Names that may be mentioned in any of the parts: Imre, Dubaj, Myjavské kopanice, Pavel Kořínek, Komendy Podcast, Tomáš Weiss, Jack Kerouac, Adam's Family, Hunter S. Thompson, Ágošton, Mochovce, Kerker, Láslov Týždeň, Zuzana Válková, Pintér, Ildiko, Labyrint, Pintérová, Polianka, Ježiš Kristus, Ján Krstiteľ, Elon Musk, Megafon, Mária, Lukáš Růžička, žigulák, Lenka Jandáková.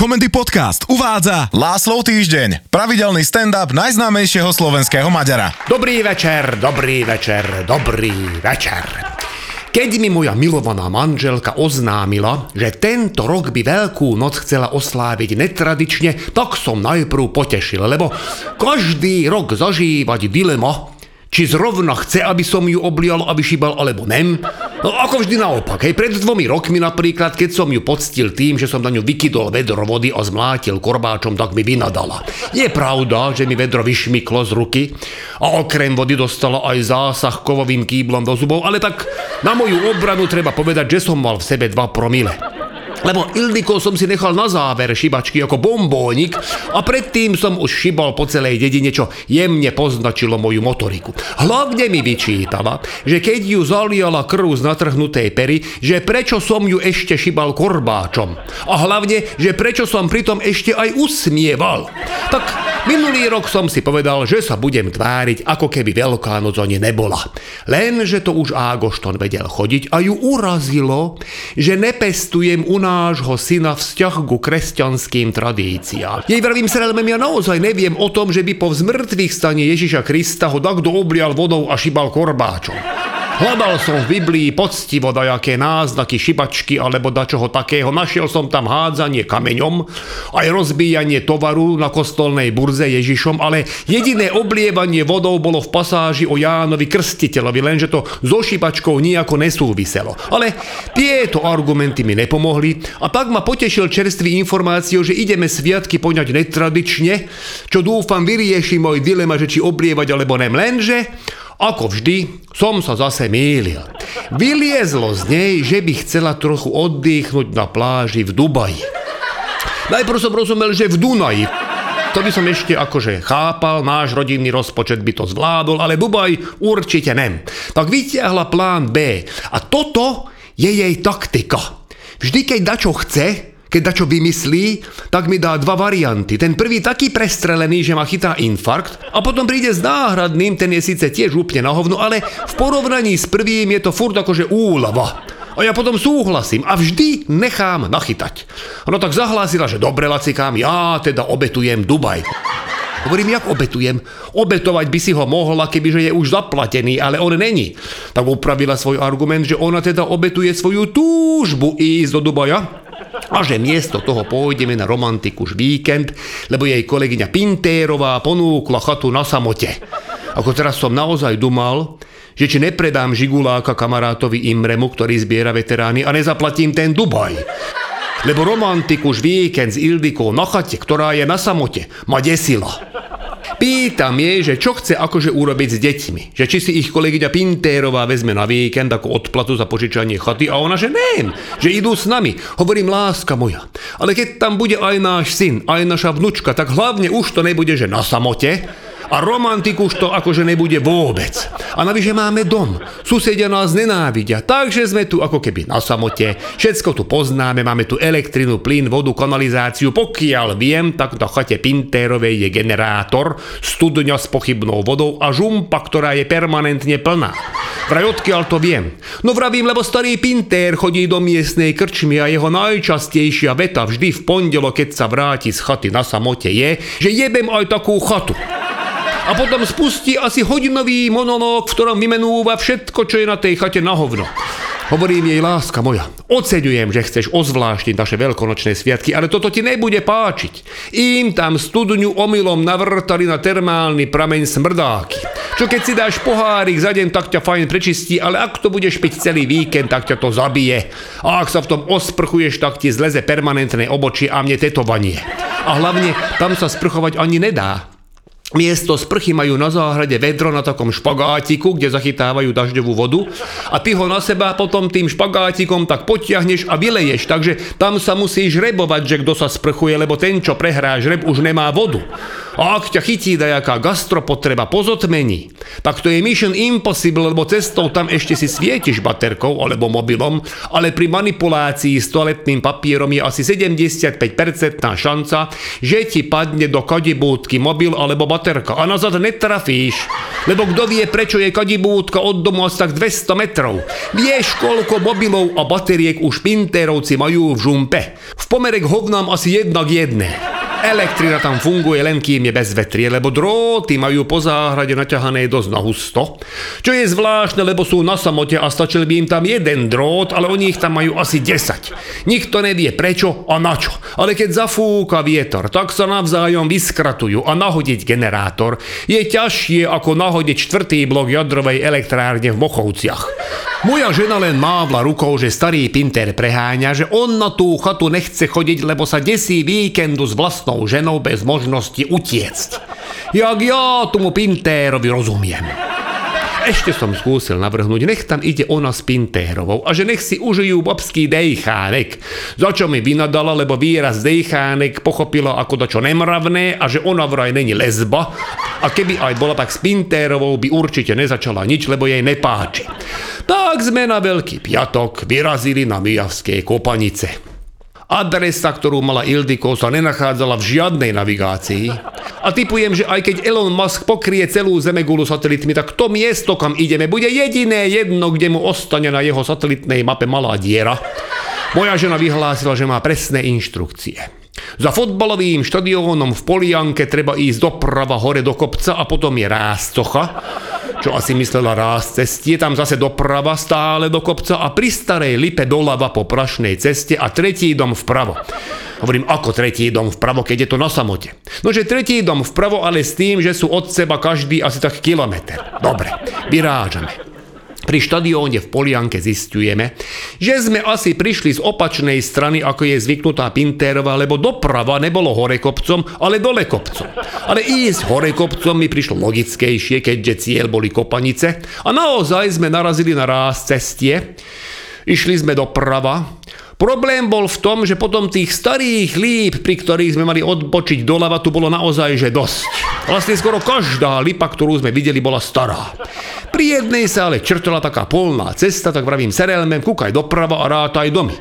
Komendy Podcast uvádza Láslov Týždeň, pravidelný stand-up najznámejšieho slovenského Maďara. Dobrý večer, dobrý večer, dobrý večer. Keď mi moja milovaná manželka oznámila, že tento rok by Veľkú noc chcela osláviť netradične, tak som najprv potešil, lebo každý rok zažívať dilema, či zrovna chce, aby som ju oblial a vyšíbal, alebo nem. No ako vždy naopak, hej, pred 2 rokmi napríklad, keď som ju poctil tým, že som na ňu vykydol vedro vody a zmlátil korbáčom, tak mi vynadala. Je pravda, že mi vedro vyšmyklo z ruky a okrem vody dostala aj zásah kovovým kýblom do zubov, ale tak na moju obranu treba povedať, že som mal v sebe 2 promile. Lebo Ildiko som si nechal na záver šibačky ako bombónik a predtým som už šibal po celej dedine, čo jemne poznačilo moju motoriku. Hlavne mi vyčítala, že keď ju zaliala krv z natrhnutej pery, že prečo som ju ešte šibal korbáčom. A hlavne, že prečo som pritom ešte aj usmieval. Tak minulý rok som si povedal, že sa budem tváriť, ako keby Veľká noc ani nebola. Lenže to už Ágošton vedel chodiť a ju urazilo, že nepestujem u nášho syna vzťah ku kresťanským tradíciám. Jej vravím srelmem, ja naozaj neviem o tom, že by po zmrtvých stane Ježiša Krista ho takto oblial vodou a šibal korbáčom. Hľadal som v Biblii poctivo dajaké náznaky šibačky alebo dačoho takého. Našiel som tam hádzanie kameňom, aj rozbíjanie tovaru na kostolnej burze Ježišom, ale jediné oblievanie vodou bolo v pasáži o Jánovi Krstiteľovi, lenže to so šibačkou nejako nesúviselo. Ale tieto argumenty mi nepomohli a pak ma potešil čerstvý informáciou, že ideme sviatky poňať netradične, čo dúfam vyrieši môj dilema, že či oblievať alebo nem, lenže ako vždy, som sa zase mýlil. Vyliezlo z nej, že by chcela trochu oddychnúť na pláži v Dubaji. Najprv som rozumel, že v Dunaji. To by som ešte akože chápal, náš rodinný rozpočet by to zvládol, ale Dubaj určite nem. Tak vytiahla plán B. A toto je jej taktika. Vždy, keď dačo chce, keď dačo vymyslí, tak mi dá 2 varianty. Ten prvý taký prestrelený, že ma chytá infarkt a potom príde s náhradným, ten je síce tiež úplne na hovno, ale v porovnaní s prvým je to furt akože úlava. A ja potom súhlasím a vždy nechám nachytať. Ono tak zahlásila, že dobre lacikám, ja teda obetujem Dubaj. Hovorím, jak obetujem? Obetovať by si ho mohla, kebyže je už zaplatený, ale on není. Tak upravila svoj argument, že ona teda obetuje svoju túžbu ísť do Dubaja. A že miesto toho pôjdeme na romantiku už víkend, lebo jej kolegyňa Pintérová ponúkla chatu na samote. Ako teraz som naozaj dumal, že či nepredám žiguláka kamarátovi Imremu, ktorý zbiera veterány a nezaplatím ten Dubaj. Lebo romantiku už víkend s Ildikou na chate, ktorá je na samote, ma desila. Pýtam jej, že čo chce akože urobiť s deťmi. Že či si ich kolegyňa Pintérová vezme na víkend ako odplatu za požičanie chaty a ona, že nem, že idú s nami. Hovorím, láska moja, ale keď tam bude aj náš syn, aj naša vnučka, tak hlavne už to nebude, že na samote a romantiku už to akože nebude vôbec. A navyše máme dom, susedia nás nenávidia, takže sme tu ako keby na samote, všetko tu poznáme, máme tu elektrinu, plyn, vodu, kanalizáciu, pokiaľ viem, tak na chate Pintérovej je generátor, studňa s pochybnou vodou a žumpa, ktorá je permanentne plná. Vraj odkiaľ to viem? No vravím, lebo starý Pintér chodí do miestnej krčmy a jeho najčastejšia veta vždy v pondelok, keď sa vráti z chaty na samote je, že jebem aj takú chatu. A potom spustí asi hodinový monológ, v ktorom vymenúva všetko, čo je na tej chate na hovno. Hovorím jej, láska moja, oceňujem, že chceš ozvláštiť naše veľkonočné sviatky, ale toto ti nebude páčiť. Im tam studňu omylom navrtali na termálny prameň smrdáky. Čo keď si dáš pohárik za deň, tak ťa fajn prečistí, ale ak to budeš piť celý víkend, tak ťa to zabije. A ak sa v tom osprchuješ, tak ti zleze permanentné obočie a mne tetovanie. A hlavne, tam sa sprchovať ani nedá. Miesto sprchy majú na záhrade vedro na takom špagátiku, kde zachytávajú dažďovú vodu a ty ho na seba potom tým špagátikom tak potiahneš a vyleješ, takže tam sa musíš žrebovať, že kto sa sprchuje, lebo ten, čo prehrá žreb, už nemá vodu. A A ak ťa chytí dajaká gastropotreba po zotmení, tak to je mission impossible, lebo cestou tam ešte si svietiš baterkou alebo mobilom, ale pri manipulácii s toaletným papierom je asi 75% šanca, že ti padne do kadibútky mobil alebo baterka a nazad netrafíš, lebo kto vie, prečo je kadibútka od domu asi tak 200 metrov. Vieš, koľko mobilov a bateriek už Pintérovci majú v žumpe. V pomere k hovnám asi 1:1. Elektrina tam funguje len kým je bezvetrie, lebo dróty majú po záhrade naťahané dosť na husto. Čo je zvláštne, lebo sú na samote a stačil by im tam jeden drôt, ale oni ich tam majú asi 10. Nikto nevie prečo a na čo. Ale keď zafúka vietor, tak sa navzájom vyskratujú a nahodiť generátor je ťažšie ako nahodiť 4. blok jadrovej elektrárne v Mochovciach. Moja žena len mávla rukou, že starý Pintér preháňa, že on na tú chatu nechce chodiť, lebo sa desí víkendu s vlastnou ženou bez možnosti utiecť. Jak ja tomu Pintérovi rozumiem. Ešte som skúsil navrhnúť, nech tam ide ona s Pintérovou a že nech si užijú babský dejchánek. Za čo mi vynadala, lebo výraz dejchánek pochopila ako dačo nemravné a že ona vraj není lesba. A keby aj bola tak s Pintérovou, by určite nezačala nič, lebo jej nepáči. Tak sme na Veľký piatok vyrazili na Myjavské kopanice. Adresa, ktorú mala Ildiko, sa nenachádzala v žiadnej navigácii. A tipujem, že aj keď Elon Musk pokrie celú Zemegulu satelitmi, tak to miesto, kam ideme, bude jediné jedno, kde mu ostane na jeho satelitnej mape malá diera. Moja žena vyhlásila, že má presné inštrukcie. Za fotbalovým štadiónom v Polianke treba ísť doprava hore do kopca a potom je rástocha. Čo asi myslela ráz cestie, tam zase doprava stále do kopca a pri starej lipe doľava po prašnej ceste a tretí dom vpravo. Hovorím, ako tretí dom vpravo, keď je to na samote? No, že tretí dom vpravo, ale s tým, že sú od seba každý asi tak kilometr. Dobre, vyrážame. Pri štadióne v Polianke zistujeme, že sme asi prišli z opačnej strany, ako je zvyknutá Pintérová, lebo doprava nebolo hore kopcom, ale dole kopcom. Ale ísť hore kopcom mi prišlo logickejšie, keďže cieľ boli kopanice. A naozaj sme narazili na ráz cestie. Išli sme doprava. Problém bol v tom, že potom tých starých líp, pri ktorých sme mali odbočiť doľava, tu bolo naozaj že dosť. Vlastne skoro každá lipa, ktorú sme videli, bola stará. Pri jednej sa ale črtala taká polná cesta, tak vravím serelmem, kúkaj doprava a rátaj domy.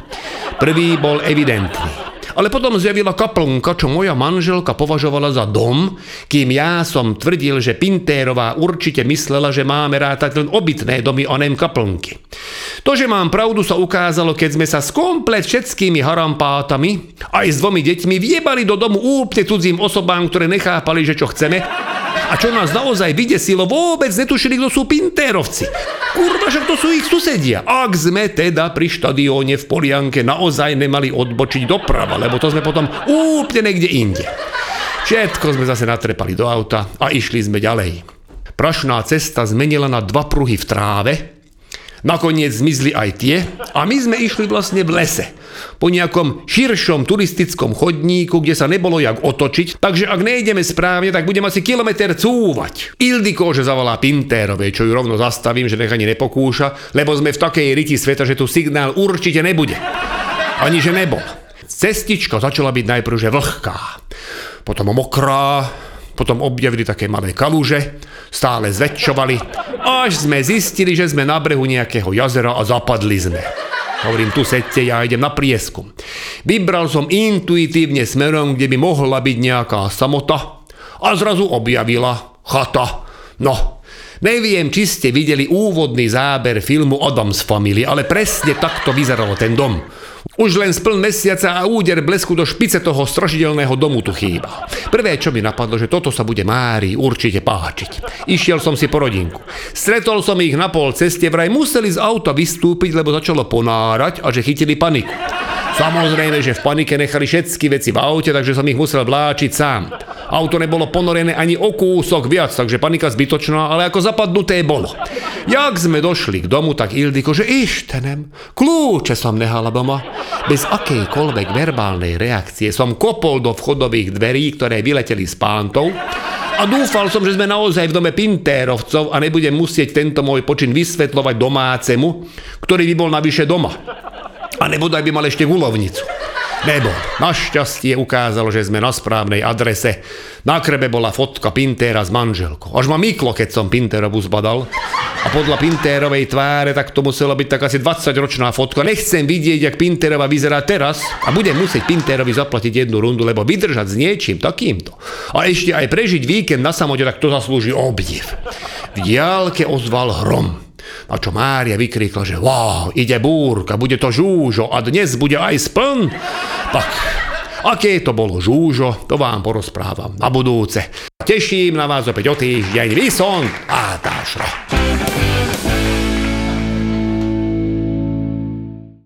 Prvý bol evidentný. Ale potom zjavila kaplnka, čo moja manželka považovala za dom, kým ja som tvrdil, že Pintérová určite myslela, že máme rátať len obytné domy a nem kaplnky. To, že mám pravdu, sa ukázalo, keď sme sa s komplet všetkými harampátami aj s 2 deťmi vjebali do domu úplne cudzím osobám, ktoré nechápali, že čo chceme a čo nás naozaj vydesilo, vôbec netušili, kto sú Pintérovci. Kurva, že to sú ich susedia. Ak sme teda pri štadióne v Polianke naozaj nemali odbočiť doprava, lebo to sme potom úplne niekde inde. Všetko sme zase natrepali do auta a išli sme ďalej. Prašná cesta zmenila na 2 pruhy v tráve, nakoniec zmizli aj tie a my sme išli vlastne v lese. Po nejakom širšom turistickom chodníku, kde sa nebolo jak otočiť, takže ak nejdeme správne, tak budem asi kilometr cúvať. Ildiko, že zavolá Pintérovej, čo ju rovno zastavím, že nech ani nepokúša, lebo sme v takej riti sveta, že tu signál určite nebude. Ani že nebol. Cestička začala byť najprv že vlhká, potom mokrá, potom objavili také malé kaluže, stále zväčšovali, až sme zistili, že sme na brehu nejakého jazera a zapadli sme. Hovorím, tu sedte, ja idem na prieskum. Vybral som intuitívne smerom, kde by mohla byť nejaká samota a zrazu objavila chata. No, neviem, či ste videli úvodný záber filmu Adam's Family, ale presne takto vyzeral ten dom. Už len spln mesiaca a úder blesku do špice toho strašidelného domu tu chýba. Prvé, čo mi napadlo, že toto sa bude Mári určite páčiť. Išiel som si po rodinku. Stretol som ich na pol ceste, vraj museli z auta vystúpiť, lebo začalo ponárať a že chytili paniku. Samozrejme, že v panike nechali všetky veci v aute, takže som ich musel vláčiť sám. Auto nebolo ponorené ani o kúsok viac, takže panika zbytočná, ale ako zapadnuté bolo. Jak sme došli k domu, tak Ildiko, že ištenem, kľúče som nehala doma. Bez akejkoľvek verbálnej reakcie som kopol do vchodových dverí, ktoré vyleteli z pántov a dúfal som, že sme naozaj v dome Pintérovcov a nebudem musieť tento môj počin vysvetľovať domácemu, ktorý by bol navyše doma. A nebodaj by mal ešte guľovnicu. Nebo našťastie ukázalo, že sme na správnej adrese. Na krbe bola fotka Pintéra s manželkou. Až ma myklo, keď som Pintérovu zbadal. A podľa Pintérovej tváre, tak to musela byť tak asi 20-ročná fotka. Nechcem vidieť, jak Pintérová vyzerá teraz. A budem musieť Pintérovi zaplatiť jednu rundu, lebo vydržať s niečím takýmto. A ešte aj prežiť víkend na samote, tak to zaslúži obdiv. V diálke ozval hrom. Na čo Mária vykríkla, že wow, ide búrka, bude to žúžo a dnes bude aj spln. Tak, aké to bolo žúžo, to vám porozprávam na budúce. Teším na vás opäť o týždeň. Vysont a tášro.